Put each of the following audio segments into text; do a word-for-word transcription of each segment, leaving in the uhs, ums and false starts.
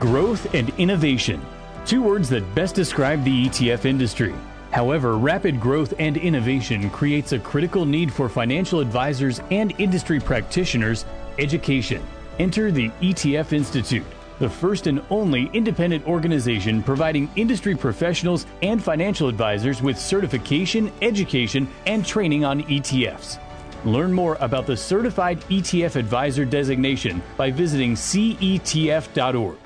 Growth and innovation, two words that best describe the E T F industry. However, rapid growth and innovation creates a critical need for financial advisors and industry practitioners' education. Enter the E T F Institute, the first and only independent organization providing industry professionals and financial advisors with certification, education, and training on E T Fs. Learn more about the Certified E T F Advisor designation by visiting C E T F dot org.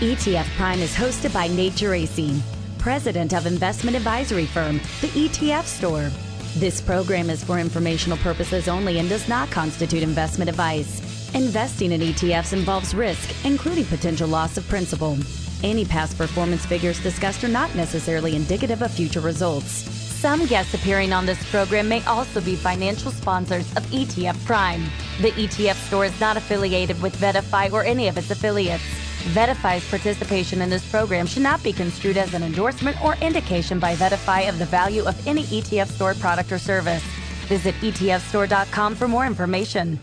E T F Prime is hosted by Nate Geraci, president of investment advisory firm, the E T F Store. This program is for informational purposes only and does not constitute investment advice. Investing in E T Fs involves risk, including potential loss of principal. Any past performance figures discussed are not necessarily indicative of future results. Some guests appearing on this program may also be financial sponsors of E T F Prime. The E T F Store is not affiliated with VettaFi or any of its affiliates. VettaFi's participation in this program should not be construed as an endorsement or indication by VettaFi of the value of any E T F Store product or service. Visit E T F store dot com for more information.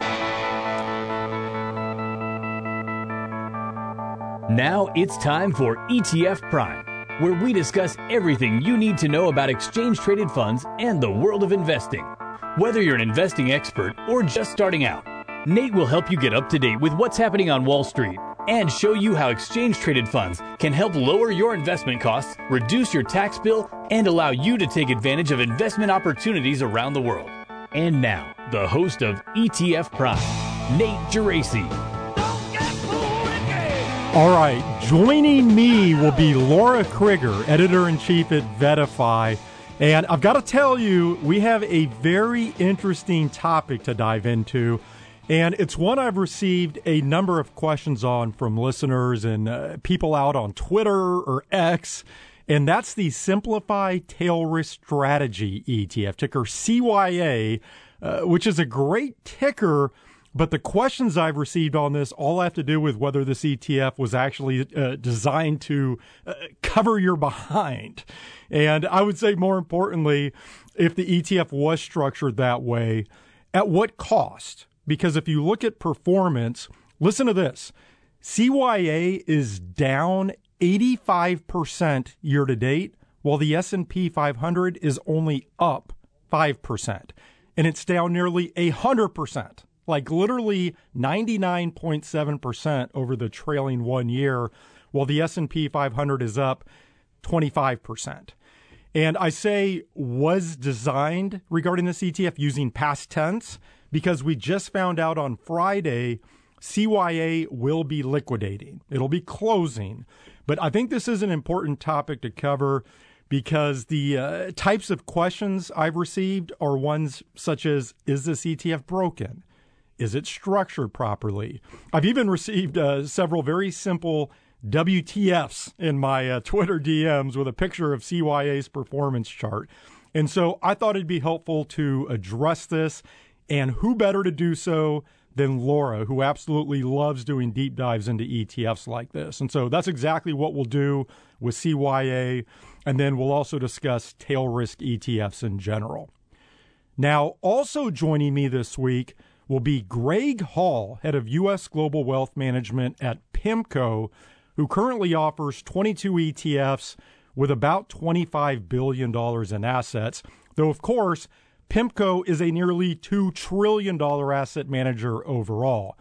Now it's time for E T F Prime, where we discuss everything you need to know about exchange-traded funds and the world of investing. Whether you're an investing expert or just starting out, Nate will help you get up to date with what's happening on Wall Street and show you how exchange-traded funds can help lower your investment costs, reduce your tax bill, and allow you to take advantage of investment opportunities around the world. And now, the host of E T F Prime, Nate Geraci. All right, joining me will be Laura Crigger, editor-in-chief at VettaFi. And I've got to tell you, we have a very interesting topic to dive into. And it's one I've received a number of questions on from listeners and uh, people out on Twitter or X, and that's the Simplify Tail Risk Strategy E T F, ticker C Y A, uh, which is a great ticker, but the questions I've received on this all have to do with whether this E T F was actually uh, designed to uh, cover your behind. And I would say more importantly, if the E T F was structured that way, at what cost? Because if you look at performance, listen to this. C Y A is down eighty-five percent year to date, while the S and P five hundred is only up five percent. And it's down nearly one hundred percent, like literally ninety-nine point seven percent over the trailing one year, while the S and P five hundred is up twenty-five percent. And I say was designed regarding this E T F using past tense, because we just found out on Friday, C Y A will be liquidating. It'll be closing. But I think this is an important topic to cover because the uh, types of questions I've received are ones such as, is this E T F broken? Is it structured properly? I've even received uh, several very simple W T Fs in my uh, Twitter D Ms with a picture of C Y A's performance chart. And so I thought it'd be helpful to address this. And who better to do so than Laura, who absolutely loves doing deep dives into E T Fs like this. And so that's exactly what we'll do with C Y A. And then we'll also discuss tail risk E T Fs in general. Now, also joining me this week will be Greg Hall, head of U S Global Wealth Management at PIMCO, who currently offers twenty-two E T Fs with about twenty-five billion dollars in assets, though, of course, PIMCO is a nearly two trillion dollars asset manager overall.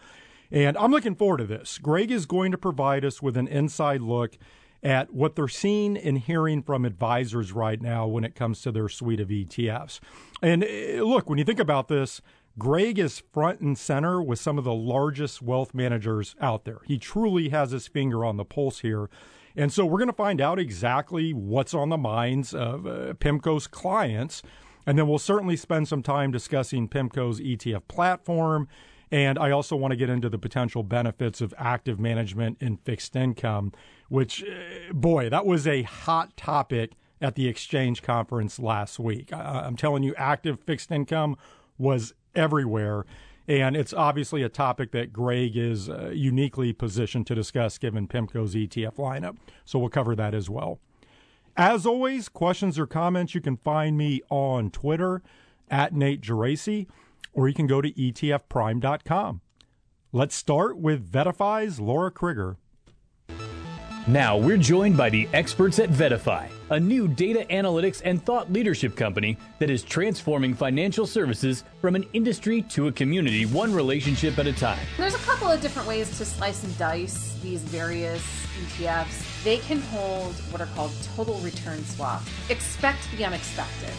And I'm looking forward to this. Greg is going to provide us with an inside look at what they're seeing and hearing from advisors right now when it comes to their suite of E T Fs. And look, when you think about this, Greg is front and center with some of the largest wealth managers out there. He truly has his finger on the pulse here. And so we're going to find out exactly what's on the minds of uh, PIMCO's clients. And then we'll certainly spend some time discussing PIMCO's E T F platform. And I also want to get into the potential benefits of active management in fixed income, which, boy, that was a hot topic at the Exchange Conference last week. I'm telling you, active fixed income was everywhere. And it's obviously a topic that Greg is uh, uniquely positioned to discuss given PIMCO's E T F lineup. So we'll cover that as well. As always, questions or comments, you can find me on Twitter, at Nate Geraci, or you can go to E T F prime dot com. Let's start with VettaFi's Laura Crigger. Now we're joined by the experts at VettaFi, a new data analytics and thought leadership company that is transforming financial services from an industry to a community, one relationship at a time. There's a couple of different ways to slice and dice these various E T Fs. They can hold what are called total return swaps. Expect the unexpected.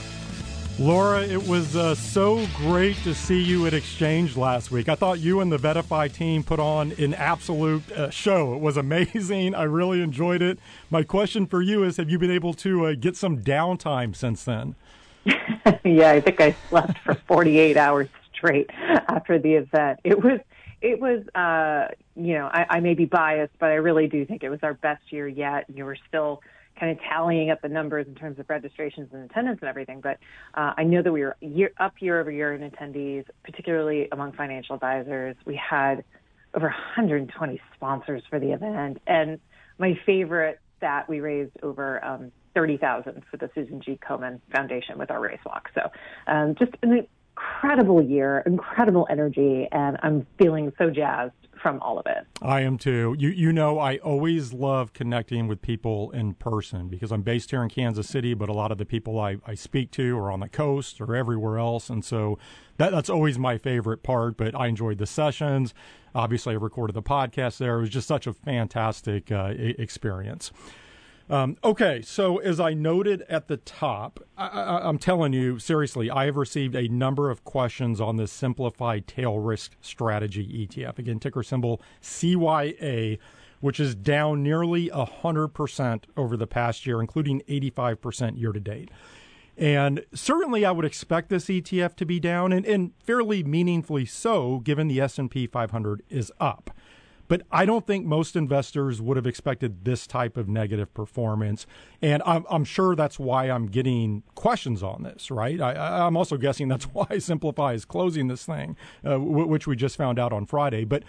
Laura, it was uh, so great to see you at Exchange last week. I thought you and the VettaFi team put on an absolute uh, show. It was amazing. I really enjoyed it. My question for you is, have you been able to uh, get some downtime since then? Yeah, I think I slept for forty-eight hours straight after the event. It was, it was uh, you know, I, I may be biased, but I really do think it was our best year yet. You were still kind of tallying up the numbers in terms of registrations and attendance and everything. But uh, I know that we were year, up year over year in attendees, particularly among financial advisors. We had over one hundred twenty sponsors for the event. And my favorite stat, we raised over um, thirty thousand dollars for the Susan G. Komen Foundation with our race walk. So um, just an incredible year, incredible energy, and I'm feeling so jazzed from all of it. I am too. You you know, I always love connecting with people in person because I'm based here in Kansas City, but a lot of the people I, I speak to are on the coast or everywhere else. And so that that's always my favorite part, but I enjoyed the sessions. Obviously, I recorded the podcast there. It was just such a fantastic uh, experience. Um, okay, so as I noted at the top, I, I, I'm telling you, seriously, I have received a number of questions on this Simplify Tail Risk Strategy E T F. Again, ticker symbol C Y A, which is down nearly one hundred percent over the past year, including eighty-five percent year to date. And certainly I would expect this E T F to be down, and, and fairly meaningfully so, given the S and P five hundred is up. But I don't think most investors would have expected this type of negative performance. And I'm, I'm sure that's why I'm getting questions on this, right? I, I'm also guessing that's why Simplify is closing this thing, uh, w- which we just found out on Friday. But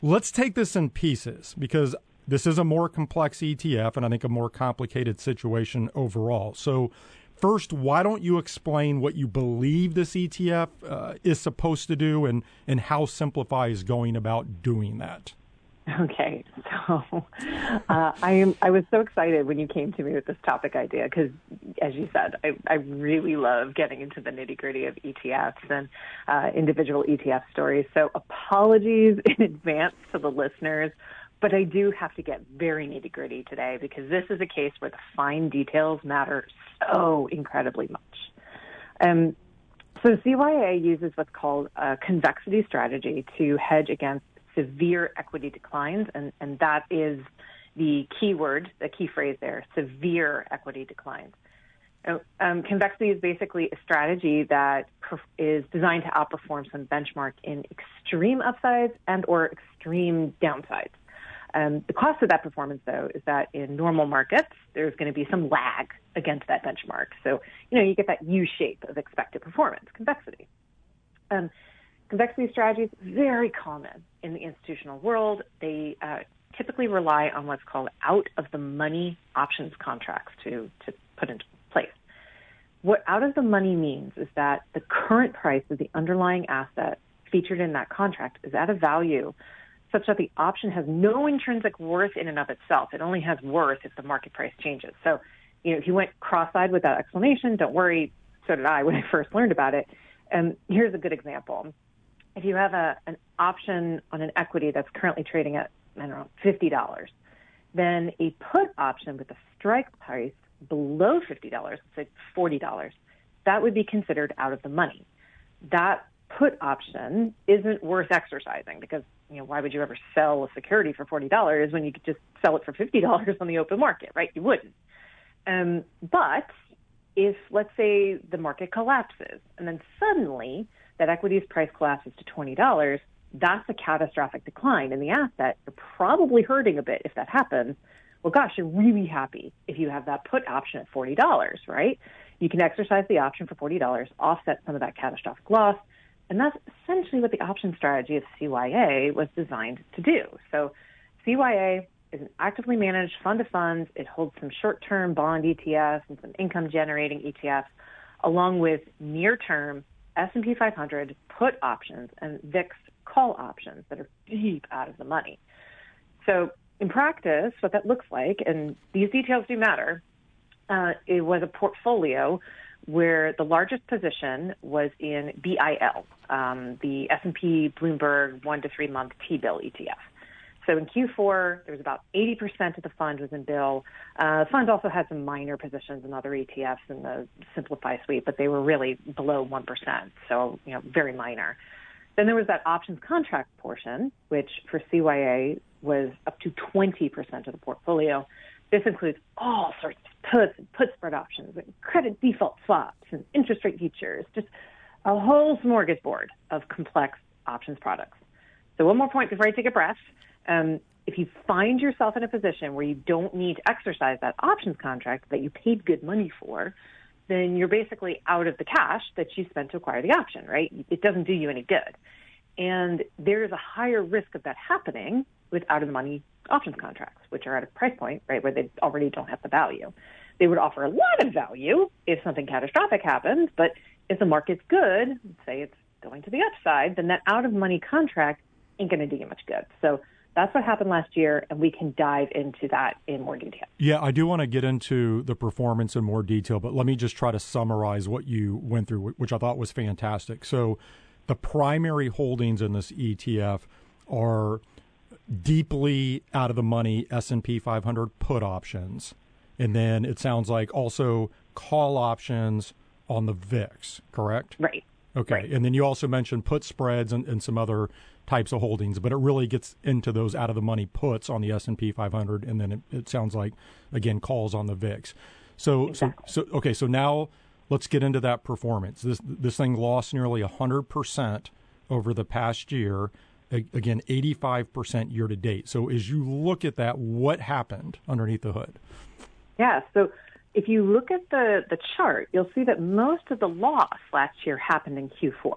let's take this in pieces, because this is a more complex E T F and I think a more complicated situation overall. So first, why don't you explain what you believe this E T F uh, is supposed to do and, and how Simplify is going about doing that? Okay, so uh, I am. I was so excited when you came to me with this topic idea because, as you said, I, I really love getting into the nitty-gritty of E T Fs and uh, individual E T F stories. So apologies in advance to the listeners, but I do have to get very nitty-gritty today because this is a case where the fine details matter so incredibly much. Um, so C Y A uses what's called a convexity strategy to hedge against severe equity declines, and, and that is the key word, the key phrase there, severe equity declines. Um, convexity is basically a strategy that perf- is designed to outperform some benchmark in extreme upsides and or extreme downsides. Um, the cost of that performance, though, is that in normal markets, there's going to be some lag against that benchmark. So, you know, you get that U shape of expected performance, convexity. Um, Convexity strategies, very common in the institutional world. They uh, typically rely on what's called out-of-the-money options contracts to, to put into place. What out-of-the-money means is that the current price of the underlying asset featured in that contract is at a value such that the option has no intrinsic worth in and of itself. It only has worth if the market price changes. So, you know, if you went cross-eyed with that explanation, don't worry, so did I when I first learned about it. And um, here's a good example. If you have a, an option on an equity that's currently trading at, I don't know, fifty dollars, then a put option with a strike price below fifty dollars, let's say forty dollars, that would be considered out of the money. That put option isn't worth exercising because, you know, why would you ever sell a security for forty dollars when you could just sell it for fifty dollars on the open market, right? You wouldn't. Um, but if, let's say, the market collapses and then suddenly that equity's price collapses to twenty dollars, that's a catastrophic decline in the asset. You're probably hurting a bit if that happens. Well, gosh, you're really happy if you have that put option at forty dollars, right? You can exercise the option for forty dollars, offset some of that catastrophic loss, and that's essentially what the option strategy of C Y A was designed to do. So C Y A is an actively managed fund of funds. It holds some short-term bond E T Fs and some income-generating E T Fs, along with near-term S and P five hundred put options and V I X call options that are deep out of the money. So in practice, what that looks like, and these details do matter, uh, it was a portfolio where the largest position was in B I L, um, the S and P Bloomberg one to three month T-bill E T F. So in Q four, there was about eighty percent of the fund was in B I L. Uh, the fund also had some minor positions in other E T Fs in the Simplify suite, but they were really below one percent, so you know, very minor. Then there was that options contract portion, which for C Y A was up to twenty percent of the portfolio. This includes all sorts of puts and put spread options and credit default swaps and interest rate futures, just a whole smorgasbord of complex options products. So one more point before I take a breath. Um, if you find yourself in a position where you don't need to exercise that options contract that you paid good money for, then you're basically out of the cash that you spent to acquire the option, right? It doesn't do you any good. And there is a higher risk of that happening with out-of-the-money options contracts, which are at a price point, right, where they already don't have the value. They would offer a lot of value if something catastrophic happens, but if the market's good, say it's going to the upside, then that out-of-money contract ain't going to do you much good. So that's what happened last year, and we can dive into that in more detail. Yeah, I do want to get into the performance in more detail, but let me just try to summarize what you went through, which I thought was fantastic. So the primary holdings in this E T F are deeply out of the money S and P five hundred put options, and then it sounds like also call options on the V I X, correct? Right. Okay, right. And then you also mentioned put spreads and, and some other types of holdings, but it really gets into those out-of-the-money puts on the S and P five hundred, and then it, it sounds like, again, calls on the V I X. So, exactly. so, so okay, so now let's get into that performance. This this thing lost nearly one hundred percent over the past year, a, again, eighty-five percent year-to-date. So as you look at that, what happened underneath the hood? Yeah, so if you look at the, the chart, you'll see that most of the loss last year happened in Q four.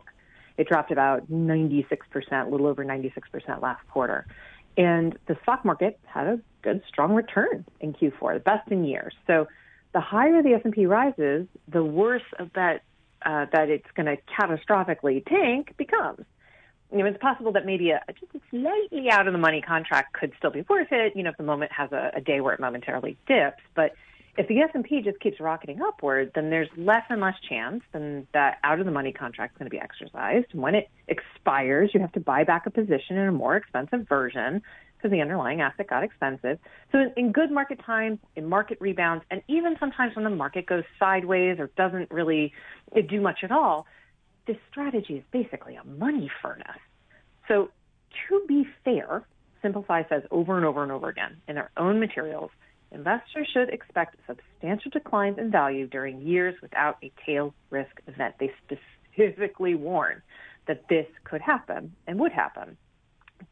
It dropped about ninety-six percent, a little over ninety-six percent last quarter. And the stock market had a good, strong return in Q four, the best in years. So the higher the S and P rises, the worse that, uh, that it's going to catastrophically tank becomes. You know, it's possible that maybe a just a slightly out-of-the-money contract could still be worth it, you know, if the moment has a, a day where it momentarily dips. But if the S and P just keeps rocketing upward, then there's less and less chance than that out-of-the-money contract is going to be exercised. When it expires, you have to buy back a position in a more expensive version because the underlying asset got expensive. So in, in good market times, in market rebounds, and even sometimes when the market goes sideways or doesn't really do much at all, this strategy is basically a money furnace. So to be fair, Simplify says over and over and over again in their own materials, investors should expect substantial declines in value during years without a tail risk event. They specifically warn that this could happen and would happen.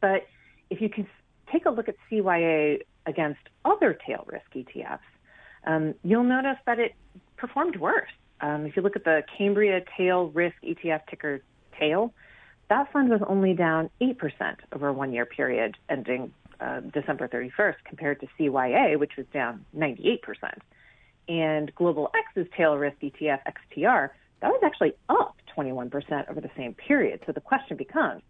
But if you can take a look at C Y A against other tail risk E T Fs, um, you'll notice that it performed worse. Um, if you look at the Cambria tail risk E T F ticker tail, that fund was only down eight percent over a one-year period ending Uh, December thirty-first compared to C Y A, which was down ninety-eight percent. And Global X's tail risk E T F, X T R, that was actually up twenty-one percent over the same period. So the question becomes,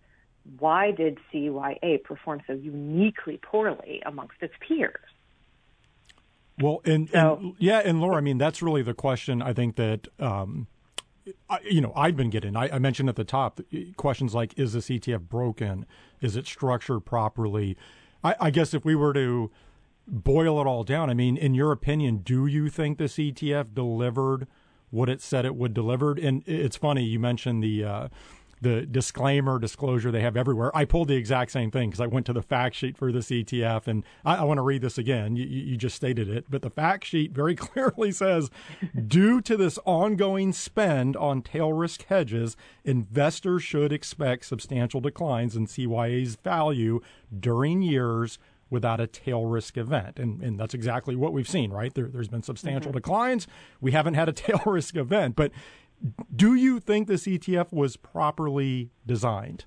why did C Y A perform so uniquely poorly amongst its peers? Well, and, so, and yeah, and Laura, I mean, that's really the question I think that, um, I, you know, I've been getting, I, I mentioned at the top, questions like, is this E T F broken? Is it structured properly? I, I guess if we were to boil it all down, I mean, in your opinion, do you think this E T F delivered what it said it would deliver? And it's funny, you mentioned the uh, the disclaimer, disclosure they have everywhere. I pulled the exact same thing because I went to the fact sheet for this E T F, and I, I want to read this again. You, you just stated it, but the fact sheet very clearly says, due to this ongoing spend on tail risk hedges, investors should expect substantial declines in C Y A's value during years without a tail risk event. And, and that's exactly what we've seen, right? There, there's been substantial mm-hmm. declines. We haven't had a tail risk event. But do you think this E T F was properly designed?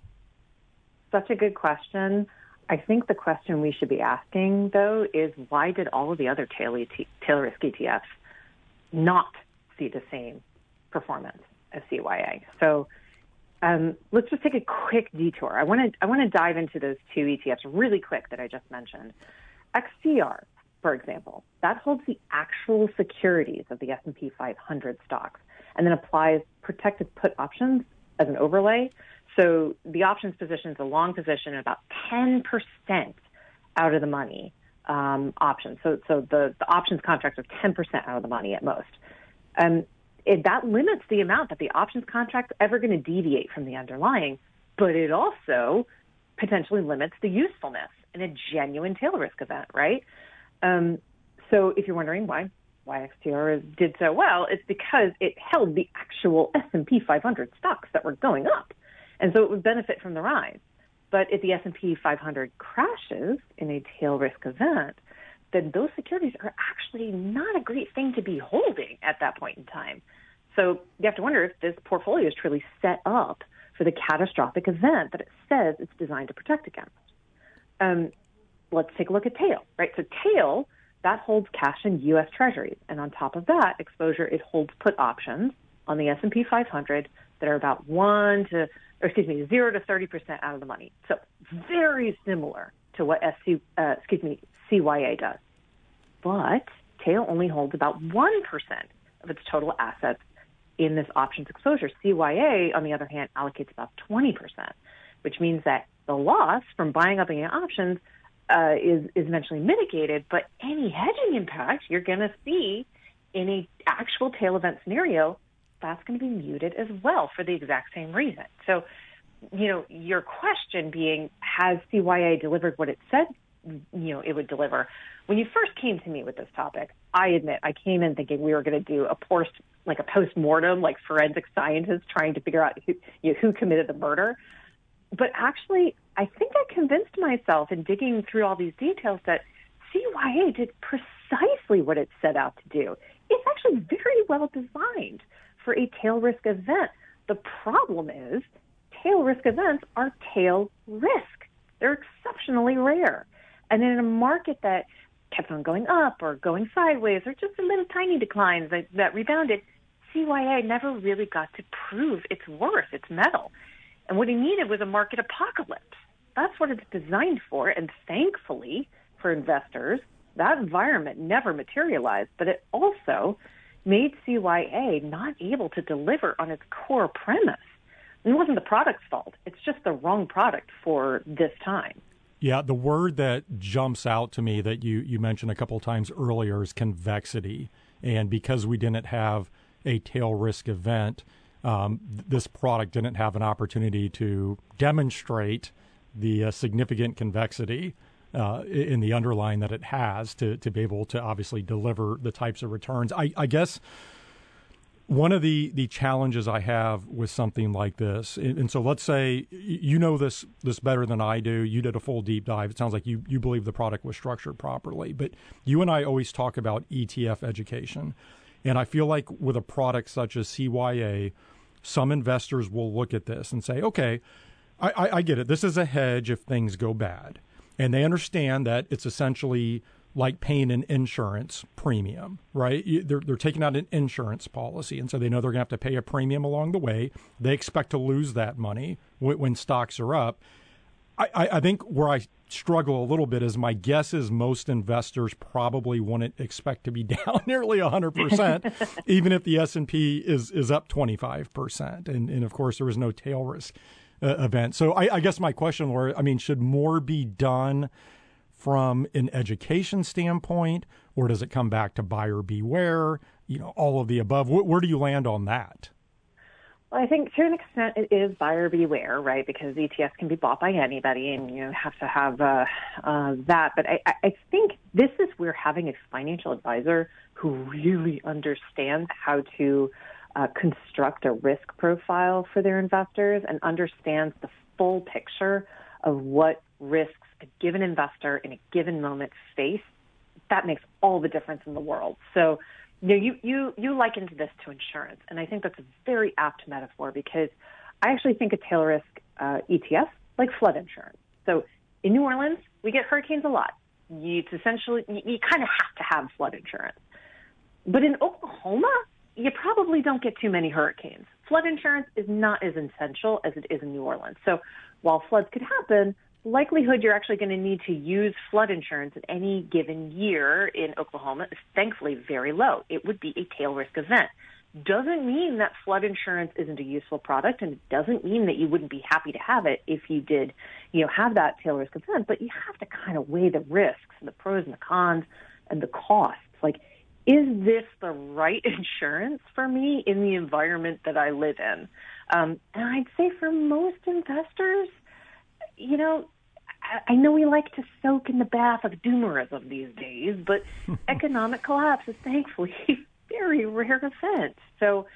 Such a good question. I think the question we should be asking, though, is why did all of the other tail, et- tail risk E T Fs not see the same performance as C Y A? So Um, let's just take a quick detour. I want to I want to dive into those two E T Fs really quick that I just mentioned. X C R, for example, that holds the actual securities of the S and P five hundred stocks and then applies protected put options as an overlay. So the options position is a long position, about ten percent out of the money um, options. So so the, the options contracts are ten percent out of the money at most. Um, it, that limits the amount that the options contract's ever going to deviate from the underlying, but it also potentially limits the usefulness in a genuine tail risk event, right? Um, so if you're wondering why why X C R did so well, it's because it held the actual S and P five hundred stocks that were going up. And so it would benefit from the rise. But if the S and P five hundred crashes in a tail risk event, then those securities are actually not a great thing to be holding at that point in time. So you have to wonder if this portfolio is truly set up for the catastrophic event that it says it's designed to protect against. Um, let's take a look at tail, right? So tail, that holds cash in U S Treasuries. And on top of that exposure, it holds put options on the S and P five hundred that are about one to, or excuse me, zero to thirty percent out of the money. So very similar to what SC, uh, excuse me, C Y A does. But tail only holds about one percent of its total assets in this options exposure. C Y A, on the other hand, allocates about twenty percent, which means that the loss from buying up any options uh, is, is eventually mitigated, but any hedging impact you're going to see in an actual tail event scenario, that's going to be muted as well for the exact same reason. So, you know, your question being, has C Y A delivered what it said, you know, it would deliver? When you first came to me with this topic, I admit I came in thinking we were going to do a post, like a post-mortem, like forensic scientists trying to figure out who, you know, who committed the murder. But actually, I think I convinced myself in digging through all these details that C Y A did precisely what it set out to do. It's actually very well designed for a tail risk event. The problem is tail risk events are tail risk. They're exceptionally rare. And in a market that kept on going up or going sideways or just a little tiny declines that, that rebounded, C Y A never really got to prove its worth, its mettle. And what he needed was a market apocalypse. That's what it's designed for. And thankfully for investors, that environment never materialized, but it also made C Y A not able to deliver on its core premise. It wasn't the product's fault. It's just the wrong product for this time. Yeah, the word that jumps out to me that you, you mentioned a couple of times earlier is convexity. And because we didn't have a tail risk event, um, this product didn't have an opportunity to demonstrate the uh, significant convexity Uh, in the underlying that it has to, to be able to obviously deliver the types of returns. I, I guess one of the, the challenges I have with something like this, and, and so let's say you know this this better than I do. You did a full deep dive. It sounds like you, you believe the product was structured properly. But you and I always talk about E T F education. And I feel like with a product such as C Y A, some investors will look at this and say, okay, I, I, I get it. This is a hedge if things go bad. And they understand that it's essentially like paying an insurance premium, right? They're, they're taking out an insurance policy. And so they know they're going to have to pay a premium along the way. They expect to lose that money w- when stocks are up. I, I, I think where I struggle a little bit is my guess is most investors probably wouldn't expect to be down nearly one hundred percent, even if the S and P is, is up twenty-five percent. And, and of course, there was no tail risk Uh, event. So I, I guess my question, Laura, I mean, should more be done from an education standpoint, or does it come back to buyer beware, you know, all of the above? Where, where do you land on that? Well, I think to an extent it is buyer beware, right, because E T Fs can be bought by anybody and you have to have uh, uh, that. But I, I think this is where having a financial advisor who really understands how to Uh, construct a risk profile for their investors and understands the full picture of what risks a given investor in a given moment face, that makes all the difference in the world. So, you know, you, you, you likened this to insurance, and I think that's a very apt metaphor because I actually think a tail risk uh, E T F like flood insurance. So in New Orleans, we get hurricanes a lot. You, it's essentially, you, you kind of have to have flood insurance. But in Oklahoma, you probably don't get too many hurricanes. flood insurance is not as essential as it is in New Orleans. So while floods could happen, likelihood you're actually going to need to use flood insurance in any given year in Oklahoma is thankfully very low. It would be a tail risk event. Doesn't mean that flood insurance isn't a useful product, and it doesn't mean that you wouldn't be happy to have it if you did, you know, have that tail risk event, but you have to kind of weigh the risks, the pros and the cons, and the costs. Like, is this the right insurance for me in the environment that I live in? Um, and I'd say for most investors, you know, I know we like to soak in the bath of doomerism these days, but economic collapse is thankfully a very rare event. So,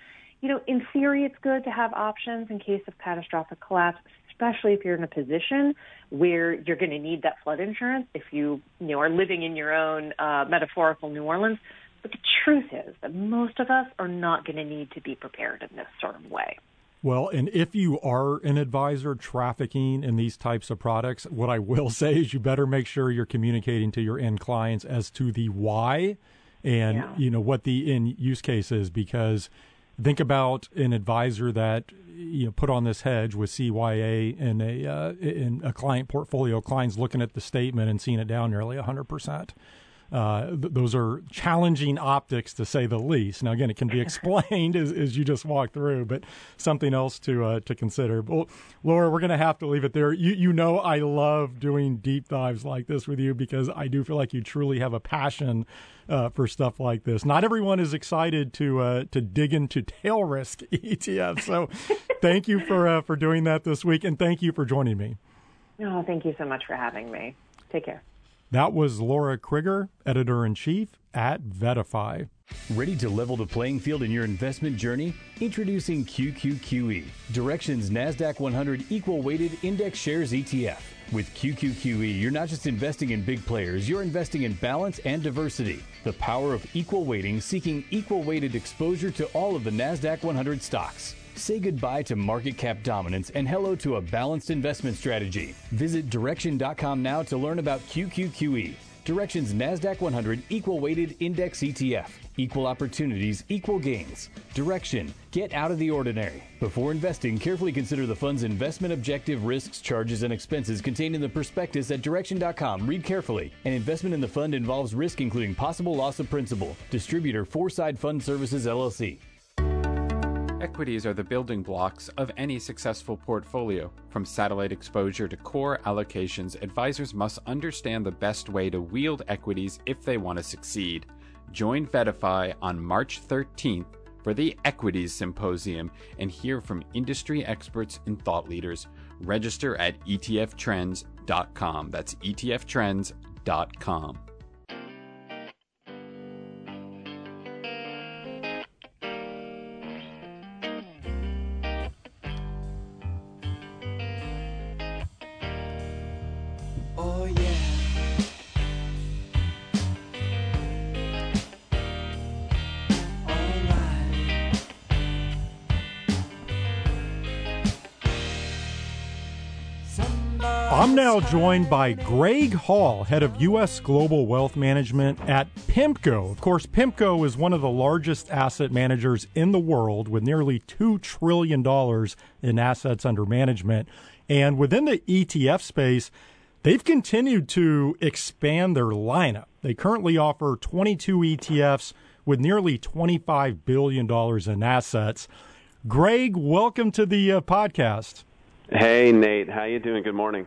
you know, in theory, it's good to have options in case of catastrophic collapse, especially if you're in a position where you're going to need that flood insurance if you, you know, are living in your own uh, metaphorical New Orleans. But the truth is that most of us are not going to need to be prepared in this sort of way. Well, and if you are an advisor trafficking in these types of products, what I will say is you better make sure you're communicating to your end clients as to the why and yeah. you know what the end use case is, because think about an advisor that you know put on this hedge with C Y A in a uh, in a client portfolio. Clients looking at the statement and seeing it down nearly one hundred percent. Uh, th- those are challenging optics, to say the least. Now, again, it can be explained as, as you just walked through, but something else to uh, to consider. Well, Laura, we're going to have to leave it there. You you know I love doing deep dives like this with you, because I do feel like you truly have a passion uh, for stuff like this. Not everyone is excited to uh, to dig into tail risk E T Fs. So thank you for uh, for doing that this week, and thank you for joining me. Oh, thank you so much for having me. Take care. That was Laura Crigger, Editor-in-Chief at VettaFi. Ready to level the playing field in your investment journey? Introducing Q Q Q E, Direxion's NASDAQ one hundred Equal-Weighted Index Shares E T F. With Q Q Q E, you're not just investing in big players, you're investing in balance and diversity. The power of equal weighting, seeking equal-weighted exposure to all of the NASDAQ one hundred stocks. Say goodbye to market cap dominance and hello to a balanced investment strategy. Visit Direxion dot com now to learn about Q Q Q E, Direxion's NASDAQ one hundred Equal Weighted Index E T F. Equal opportunities, equal gains. Direxion, get out of the ordinary. Before investing, carefully consider the fund's investment objective, risks, charges, and expenses contained in the prospectus at Direxion dot com. Read carefully. An investment in the fund involves risk, including possible loss of principal. Distributor, Foreside Fund Services, L L C. Equities are the building blocks of any successful portfolio. From satellite exposure to core allocations, advisors must understand the best way to wield equities if they want to succeed. Join VettaFi on March thirteenth for the Equities Symposium and hear from industry experts and thought leaders. Register at E T F trends dot com. That's E T F trends dot com. I'm now joined by Greg Hall, head of U S Global Wealth Management at PIMCO. Of course, PIMCO is one of the largest asset managers in the world, with nearly two trillion dollars in assets under management. And within the E T F space, they've continued to expand their lineup. They currently offer twenty-two E T Fs with nearly twenty-five billion dollars in assets. Greg, welcome to the uh, podcast. Hey, Nate. How you doing? Good morning.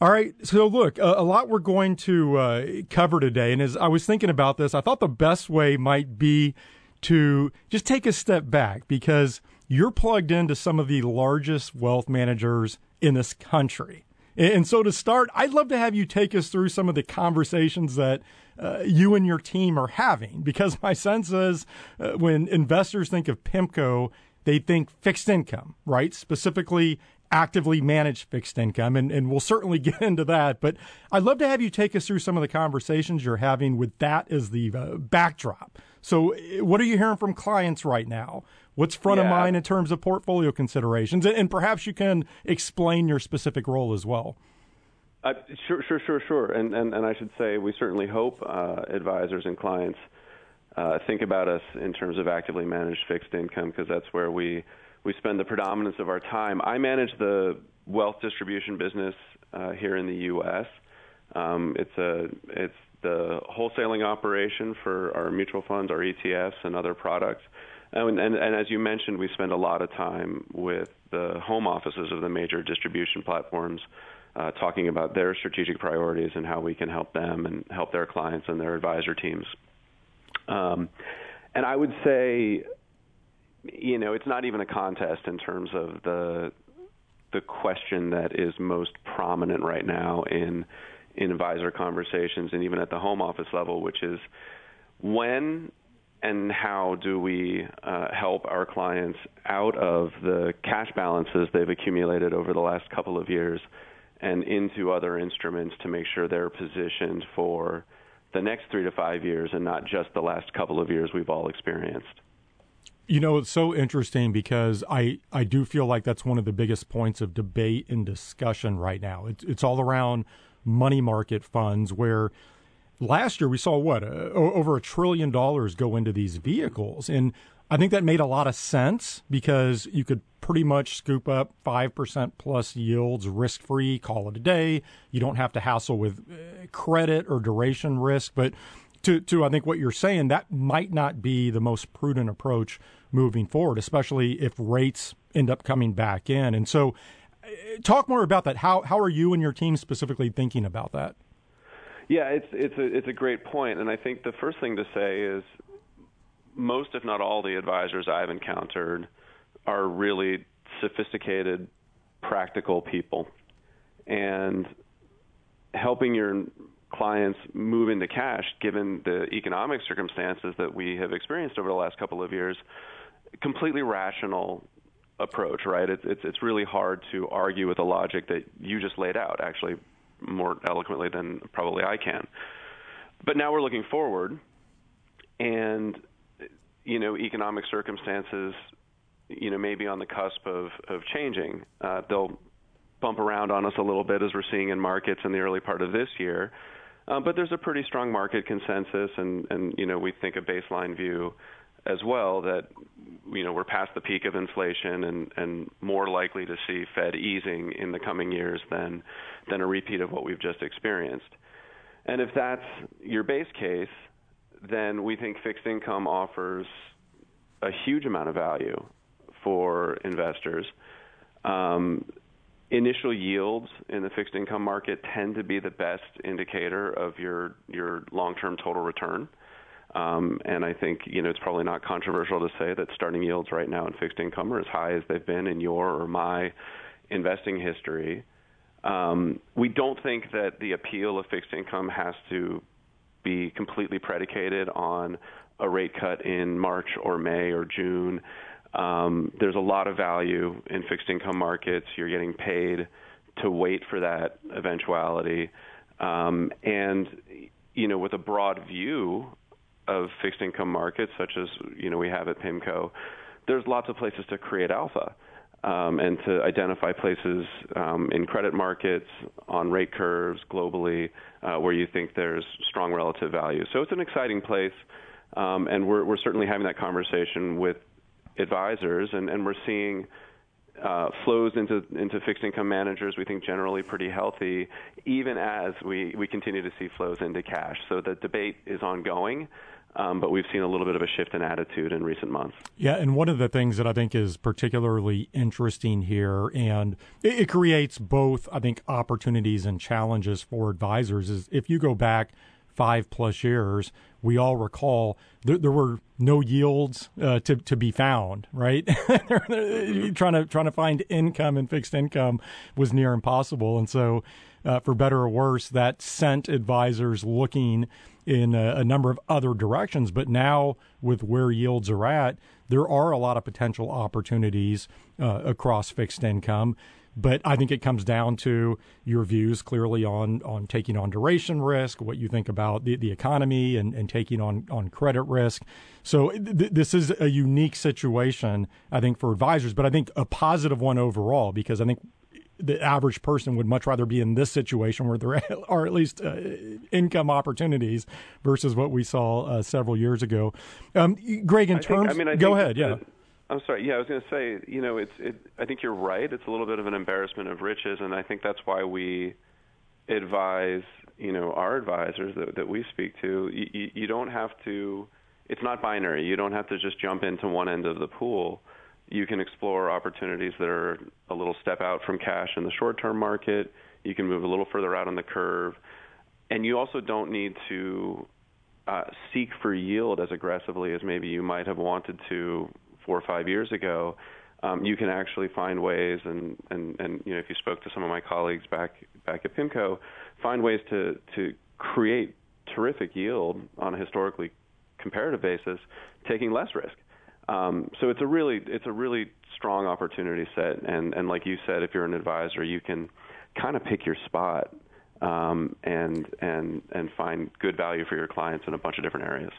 All right. So, look, a, a lot we're going to uh, cover today. And as I was thinking about this, I thought the best way might be to just take a step back, because you're plugged into some of the largest wealth managers in this country. And, and so to start, I'd love to have you take us through some of the conversations that uh, you and your team are having, because my sense is uh, when investors think of PIMCO, they think fixed income, right? Specifically, actively managed fixed income, and, and we'll certainly get into that. But I'd love to have you take us through some of the conversations you're having with that as the uh, backdrop. So what are you hearing from clients right now? What's front yeah. of mind in terms of portfolio considerations? And, and perhaps you can explain your specific role as well. Uh, sure, sure, sure, sure. And, and, and I should say we certainly hope uh, advisors and clients uh, think about us in terms of actively managed fixed income, because that's where we we spend the predominance of our time. I manage the wealth distribution business uh, here in the U S Um, it's a it's the wholesaling operation for our mutual funds, our E T Fs, and other products. And, and, and as you mentioned, we spend a lot of time with the home offices of the major distribution platforms uh, talking about their strategic priorities and how we can help them and help their clients and their advisor teams. Um, and I would say, you know, it's not even a contest in terms of the the question that is most prominent right now in in advisor conversations and even at the home office level, which is when and how do we uh, help our clients out of the cash balances they've accumulated over the last couple of years and into other instruments to make sure they're positioned for the next three to five years and not just the last couple of years we've all experienced. You know, it's so interesting because I, I do feel like that's one of the biggest points of debate and discussion right now. It's, it's all around money market funds where last year we saw, what, uh, over a trillion dollars go into these vehicles. And I think that made a lot of sense because you could pretty much scoop up five percent plus yields risk-free, call it a day. You don't have to hassle with credit or duration risk. But to, to I think what you're saying, that might not be the most prudent approach moving forward, especially if rates end up coming back in. And so talk more about that. How, how are you and your team specifically thinking about that? Yeah, it's it's a it's a great point, and I think the first thing to say is most, if not all, the advisors I've encountered are really sophisticated, practical people, and helping your clients move into cash, given the economic circumstances that we have experienced over the last couple of years, completely rational approach, right? It's it's it's really hard to argue with the logic that you just laid out, actually, more eloquently than probably I can. But now we're looking forward, and, you know, economic circumstances, you know, may be on the cusp of, of changing. Uh, they'll bump around on us a little bit as we're seeing in markets in the early part of this year. Uh, but there's a pretty strong market consensus, and, and, you know, we think a baseline view as well that, you know, we're past the peak of inflation and, and more likely to see Fed easing in the coming years than than a repeat of what we've just experienced. And if that's your base case, then we think fixed income offers a huge amount of value for investors. Um, initial yields in the fixed income market tend to be the best indicator of your your long-term total return. Um, and I think, you know, it's probably not controversial to say that starting yields right now in fixed income are as high as they've been in your or my investing history. Um, we don't think that the appeal of fixed income has to be completely predicated on a rate cut in March or May or June. Um, there's a lot of value in fixed income markets. You're getting paid to wait for that eventuality. Um, and, you know, with a broad view of fixed income markets, such as, you know, we have at PIMCO, there's lots of places to create alpha um, and to identify places um, in credit markets, on rate curves globally, uh, where you think there's strong relative value. So it's an exciting place, um, and we're, we're certainly having that conversation with advisors, and, and we're seeing uh, flows into, into fixed income managers, we think generally pretty healthy, even as we, we continue to see flows into cash. So the debate is ongoing. Um, but we've seen a little bit of a shift in attitude in recent months. Yeah, and one of the things that I think is particularly interesting here, and it, it creates both, I think, opportunities and challenges for advisors, is if you go back five plus years, we all recall there, there were no yields uh, to, to be found, right? trying to trying to find income and fixed income was near impossible. And so uh, for better or worse, that sent advisors looking in a, a number of other directions. But now with where yields are at, there are a lot of potential opportunities uh, across fixed income. But I think it comes down to your views clearly on, on taking on duration risk, what you think about the, the economy and, and taking on, on credit risk. So th- this is a unique situation, I think, for advisors, but I think a positive one overall, because I think the average person would much rather be in this situation where there are at least uh, income opportunities versus what we saw uh, several years ago. Um, Greg, in I terms, think, I mean, I go ahead. Yeah. I'm sorry. Yeah, I was going to say, you know, it's. It, I think you're right. It's a little bit of an embarrassment of riches, and I think that's why we advise, you know, our advisors that, that we speak to. You, you don't have to. It's not binary. You don't have to just jump into one end of the pool. You can explore opportunities that are a little step out from cash in the short-term market. You can move a little further out on the curve, and you also don't need to uh, seek for yield as aggressively as maybe you might have wanted to four or five years ago. Um, you can actually find ways, and, and, and you know, if you spoke to some of my colleagues back back at PIMCO, find ways to to create terrific yield on a historically comparative basis, taking less risk. Um, so it's a really it's a really strong opportunity set, and, and like you said, if you're an advisor, you can kind of pick your spot um, and and and find good value for your clients in a bunch of different areas.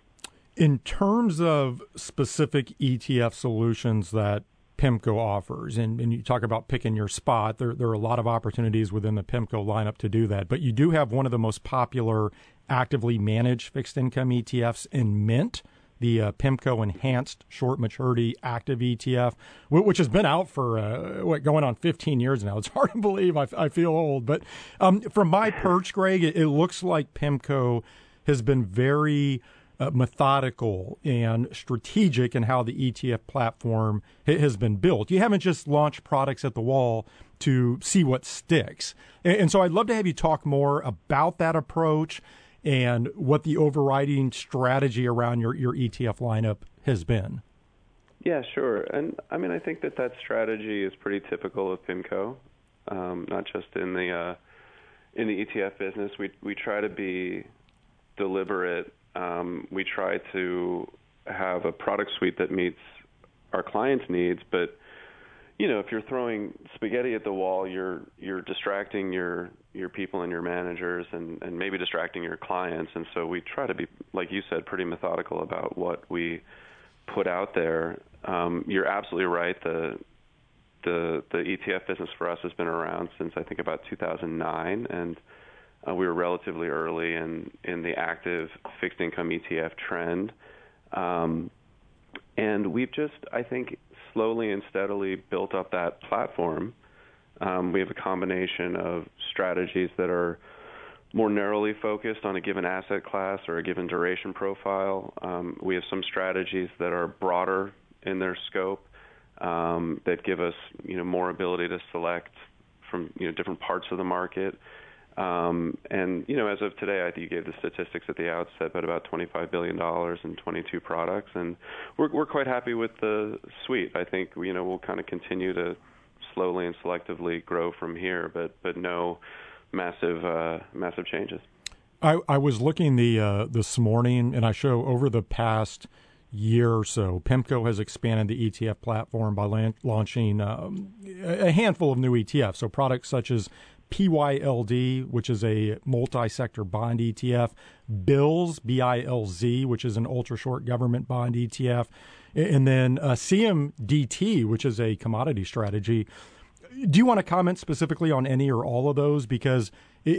In terms of specific E T F solutions that PIMCO offers, and, and you talk about picking your spot, there, there are a lot of opportunities within the PIMCO lineup to do that. But you do have one of the most popular actively managed fixed income E T Fs in Mint, the uh, PIMCO Enhanced Short Maturity Active E T F, which has been out for uh, what, going on fifteen years now. It's hard to believe. I, I feel old. But um, from my perch, Greg, it, it looks like PIMCO has been very Uh, methodical and strategic in how the E T F platform ha- has been built. You haven't just launched products at the wall to see what sticks. And, and so I'd love to have you talk more about that approach and what the overriding strategy around your, your E T F lineup has been. Yeah, sure. And I mean, I think that that strategy is pretty typical of PIMCO, um, not just in the uh, in the E T F business. We, we try to be deliberate. Um, we try to have a product suite that meets our clients' needs, but you know, if you're throwing spaghetti at the wall, you're you're distracting your your people and your managers, and, and maybe distracting your clients. And so we try to be, like you said, pretty methodical about what we put out there. Um, you're absolutely right. The the the E T F business for us has been around since I think about two thousand nine, and Uh, we were relatively early in, in the active fixed income E T F trend. Um, and we've just, I think, slowly and steadily built up that platform. Um, we have a combination of strategies that are more narrowly focused on a given asset class or a given duration profile. Um, we have some strategies that are broader in their scope um, that give us, you know, more ability to select from, you know, different parts of the market. Um, and, you know, as of today, I think you gave the statistics at the outset, but about twenty-five billion dollars in twenty-two products. And we're, we're quite happy with the suite. I think, you know, we'll kind of continue to slowly and selectively grow from here, but but no massive uh, massive changes. I, I was looking the uh, this morning, and I show over the past year or so, PIMCO has expanded the E T F platform by la- launching um, a handful of new E T Fs, so products such as P Y L D, which is a multi-sector bond E T F, BILZ, B I L Z, which is an ultra-short government bond E T F, and then uh, C M D T, which is a commodity strategy. Do you want to comment specifically on any or all of those? Because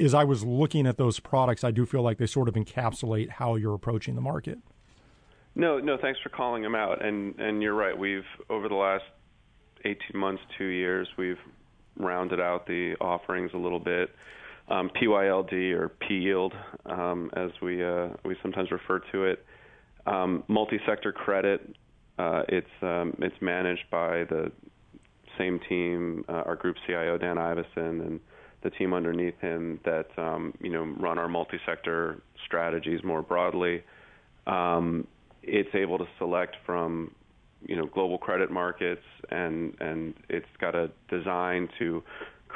as I was looking at those products, I do feel like they sort of encapsulate how you're approaching the market. No, no, thanks for calling them out. And, and you're right. We've, over the last eighteen months, two years, we've rounded out the offerings a little bit. Um, P Y L D, or P-Yield, um, as we uh, we sometimes refer to it. Um, multi-sector credit, uh, it's um, it's managed by the same team, uh, our group C I O, Dan Iveson, and the team underneath him that um, you know run our multi-sector strategies more broadly. Um, it's able to select from you know, global credit markets, and and it's got a design to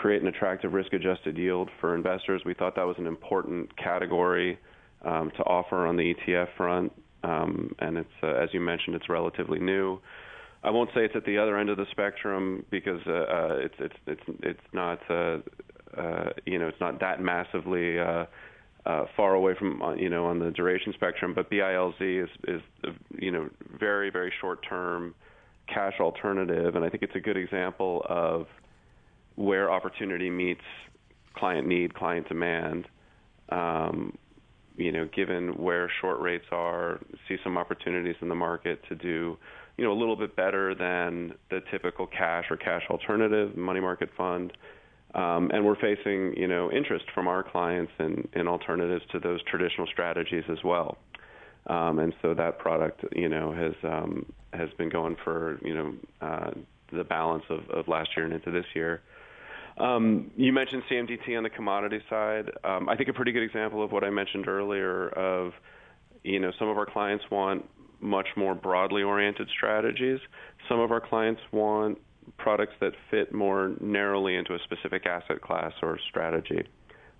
create an attractive risk-adjusted yield for investors. We thought that was an important category um, to offer on the E T F front, um, and it's, uh, as you mentioned, it's relatively new. I won't say it's at the other end of the spectrum because uh, uh, it's it's it's it's not uh, uh, you know it's not that massively Uh, Uh, far away from, you know, on the duration spectrum, but B I L Z is, is you know, very, very short-term cash alternative, and I think it's a good example of where opportunity meets client need, client demand, um, you know, know, given where short rates are, see some opportunities in the market to do, you know, a little bit better than the typical cash or cash alternative money market fund. Um, and we're facing, you know, interest from our clients in, in alternatives to those traditional strategies as well. Um, and so that product, you know, has um, has been going for, you know, uh, the balance of, of last year and into this year. Um, you mentioned C M D T on the commodity side. Um, I think a pretty good example of what I mentioned earlier of, you know, some of our clients want much more broadly oriented strategies. Some of our clients want products that fit more narrowly into a specific asset class or strategy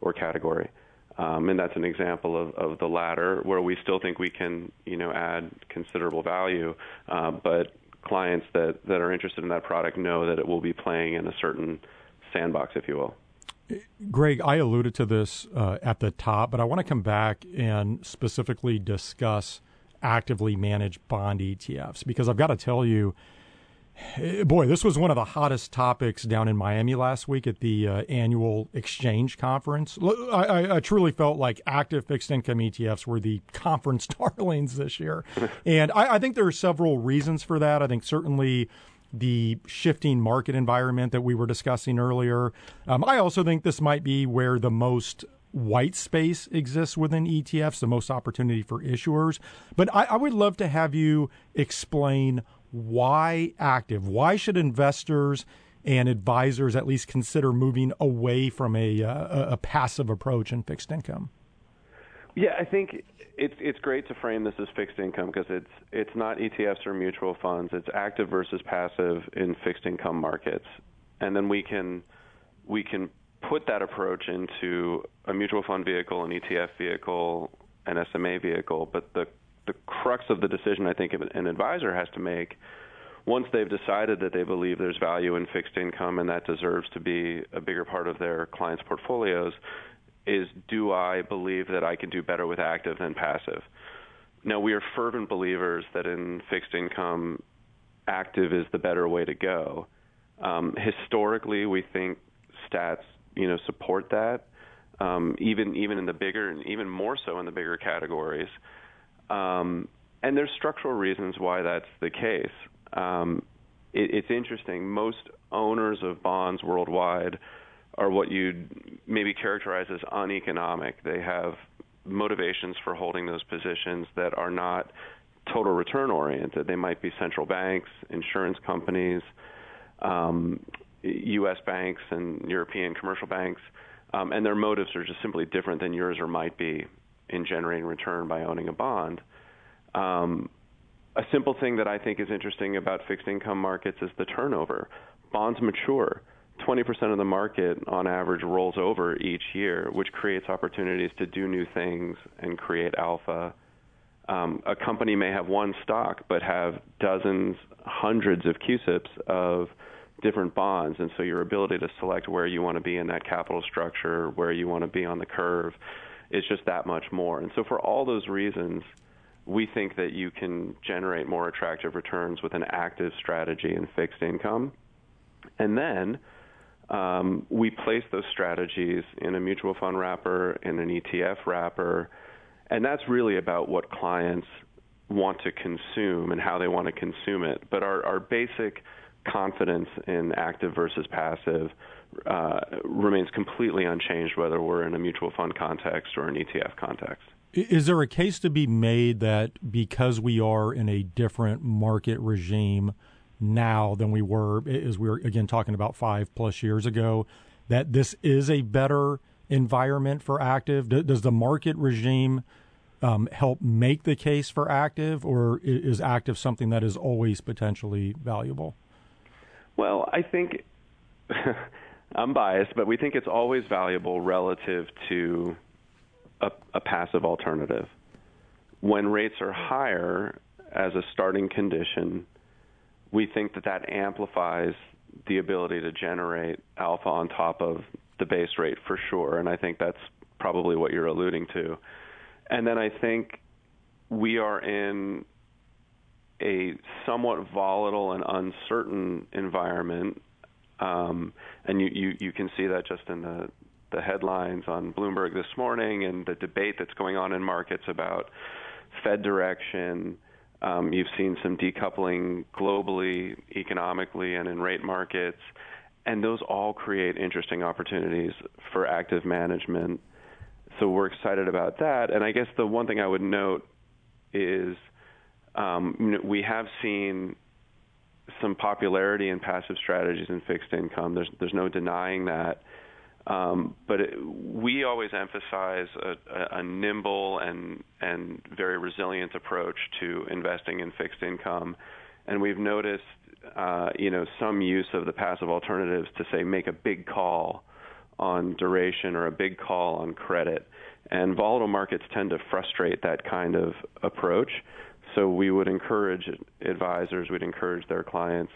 or category. Um, and that's an example of, of the latter, where we still think we can, you know, add considerable value. Uh, but clients that, that are interested in that product know that it will be playing in a certain sandbox, if you will. Greg, I alluded to this uh, at the top, but I want to come back and specifically discuss actively managed bond E T Fs, because I've got to tell you, boy, this was one of the hottest topics down in Miami last week at the uh, annual exchange conference. I, I, I truly felt like active fixed income E T Fs were the conference darlings this year. And I, I think there are several reasons for that. I think certainly the shifting market environment that we were discussing earlier. Um, I also think this might be where the most white space exists within E T Fs, the most opportunity for issuers. But I, I would love to have you explain why active? Why should investors and advisors at least consider moving away from a, uh, a passive approach in fixed income? Yeah, I think it's it's great to frame this as fixed income, because it's it's not E T Fs or mutual funds. It's active versus passive in fixed income markets, and then we can we can put that approach into a mutual fund vehicle, an E T F vehicle, an S M A vehicle. But the the crux of the decision I think an advisor has to make once they've decided that they believe there's value in fixed income and that deserves to be a bigger part of their clients' portfolios is, do I believe that I can do better with active than passive? Now, we are fervent believers that in fixed income, active is the better way to go. Um, historically, we think stats, you know, support that, um, even even in the bigger and even more so in the bigger categories. Um, and there's structural reasons why that's the case. Um, it, it's interesting. Most owners of bonds worldwide are what you'd maybe characterize as uneconomic. They have motivations for holding those positions that are not total return oriented. They might be central banks, insurance companies, um, U S banks and European commercial banks, um, and their motives are just simply different than yours or might be in generating return by owning a bond. Um, a simple thing that I think is interesting about fixed income markets is the turnover. Bonds mature. twenty percent of the market on average rolls over each year, which creates opportunities to do new things and create alpha. Um, a company may have one stock but have dozens, hundreds of Q SIPs of different bonds, and so your ability to select where you want to be in that capital structure, where you want to be on the curve, it's just that much more. And so for all those reasons, we think that you can generate more attractive returns with an active strategy in fixed income. And then um, we place those strategies in a mutual fund wrapper, in an E T F wrapper, and that's really about what clients want to consume and how they want to consume it. But our, our basic confidence in active versus passive uh, remains completely unchanged, whether we're in a mutual fund context or an E T F context. Is there a case to be made that because we are in a different market regime now than we were, as we were, again, talking about five plus years ago, that this is a better environment for active? Does the market regime um, help make the case for active, or is active something that is always potentially valuable? Well, I think I'm biased, but we think it's always valuable relative to a, a passive alternative. When rates are higher as a starting condition, we think that that amplifies the ability to generate alpha on top of the base rate for sure, and I think that's probably what you're alluding to. And then I think we are in a somewhat volatile and uncertain environment, um, and you, you, you can see that just in the the headlines on Bloomberg this morning and the debate that's going on in markets about Fed direction. Um, you've seen some decoupling globally, economically, and in rate markets. And those all create interesting opportunities for active management. So we're excited about that. And I guess the one thing I would note is um, we have seen some popularity in passive strategies in fixed income. There's, there's no denying that. Um, but it, we always emphasize a, a, a nimble and, and very resilient approach to investing in fixed income. And we've noticed, uh, you know, some use of the passive alternatives to, say, make a big call on duration or a big call on credit. And volatile markets tend to frustrate that kind of approach. So we would encourage advisors, we'd encourage their clients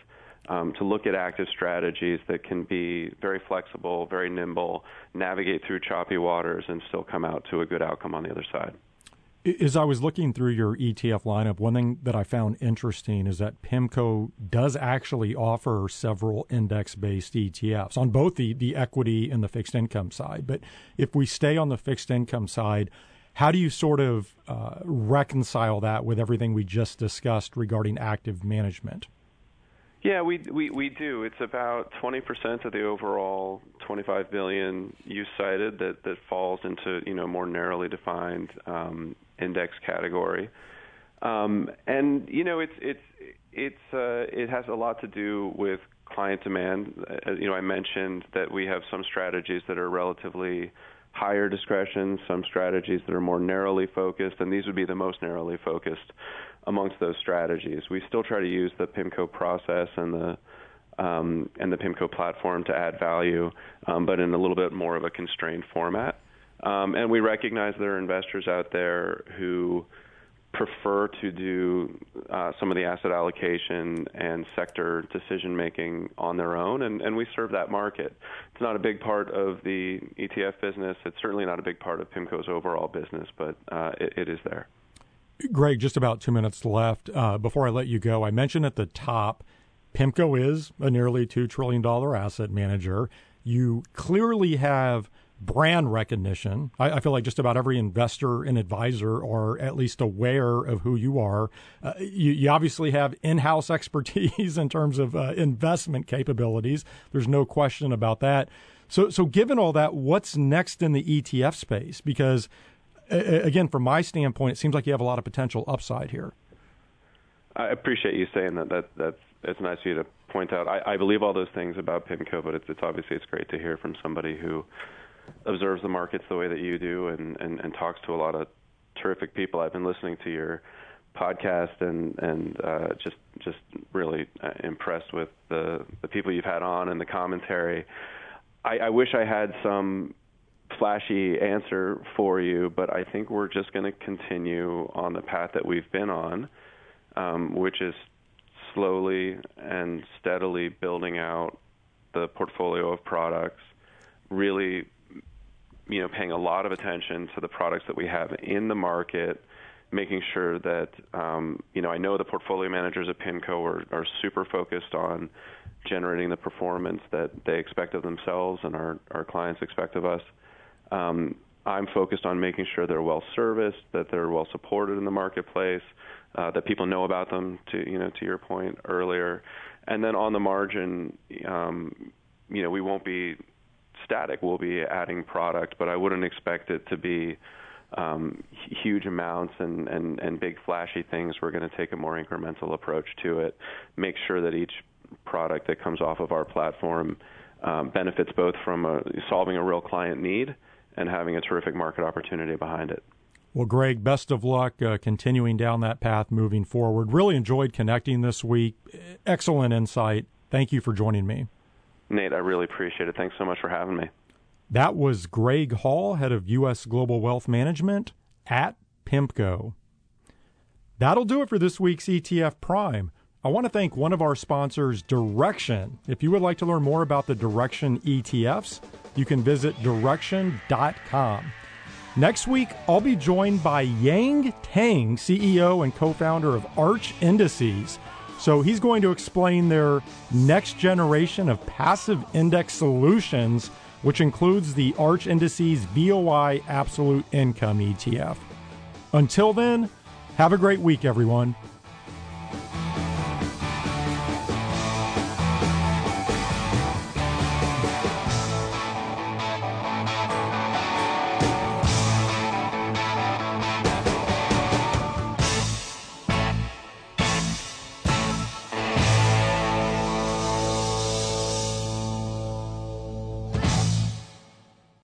Um, to look at active strategies that can be very flexible, very nimble, navigate through choppy waters, and still come out to a good outcome on the other side. As I was looking through your E T F lineup, one thing that I found interesting is that PIMCO does actually offer several index-based E T Fs on both the, the equity and the fixed income side. But if we stay on the fixed income side, how do you sort of uh, reconcile that with everything we just discussed regarding active management? Yeah, we, we we do. It's about twenty percent of the overall twenty-five billion dollars you cited that, that falls into, you know, more narrowly defined um, index category, um, and you know it's it's it's uh, it has a lot to do with client demand. Uh, you know, I mentioned that we have some strategies that are relatively higher discretion, some strategies that are more narrowly focused, and these would be the most narrowly focused amongst those strategies. We still try to use the PIMCO process and the um, and the PIMCO platform to add value, um, but in a little bit more of a constrained format. Um, and we recognize there are investors out there who prefer to do uh, some of the asset allocation and sector decision-making on their own, and, and we serve that market. It's not a big part of the E T F business. It's certainly not a big part of PIMCO's overall business, but uh, it, it is there. Greg, just about two minutes left. Uh, before I let you go, I mentioned at the top, PIMCO is a nearly two trillion dollars asset manager. You clearly have brand recognition. I, I feel like just about every investor and advisor are at least aware of who you are. Uh, you, you obviously have in-house expertise in terms of uh, investment capabilities. There's no question about that. So, so given all that, what's next in the E T F space? Because again, from my standpoint, it seems like you have a lot of potential upside here. I appreciate you saying that. That that's it's nice of you to point out. I, I believe all those things about PIMCO, but it's, it's obviously it's great to hear from somebody who observes the markets the way that you do, and, and, and talks to a lot of terrific people. I've been listening to your podcast and and uh, just just really impressed with the the people you've had on and the commentary. I, I wish I had some flashy answer for you, but I think we're just going to continue on the path that we've been on, um, which is slowly and steadily building out the portfolio of products, really, you know, paying a lot of attention to the products that we have in the market, making sure that, um, you know, I know the portfolio managers at PIMCO are, are super focused on generating the performance that they expect of themselves and our, our clients expect of us. Um, I'm focused on making sure they're well serviced, that they're well supported in the marketplace, uh, that people know about them, to, you know, to your point earlier. And then on the margin, um, you know, we won't be static. We'll be adding product, but I wouldn't expect it to be um, huge amounts and, and, and big flashy things. We're going to take a more incremental approach to it, make sure that each product that comes off of our platform um, benefits both from a, solving a real client need and having a terrific market opportunity behind it. Well, Greg, best of luck uh, continuing down that path moving forward. Really enjoyed connecting this week. Excellent insight. Thank you for joining me. Nate, I really appreciate it. Thanks so much for having me. That was Greg Hall, head of U S Global Wealth Management at PIMCO. That'll do it for this week's E T F Prime. I want to thank one of our sponsors, Direxion. If you would like to learn more about the Direxion E T Fs, you can visit Direxion dot com. Next week, I'll be joined by Yang Tang, C E O and co-founder of Arch Indices. So he's going to explain their next generation of passive index solutions which includes the Arch Indices V O I Absolute Income E T F. Until then, have a great week, everyone.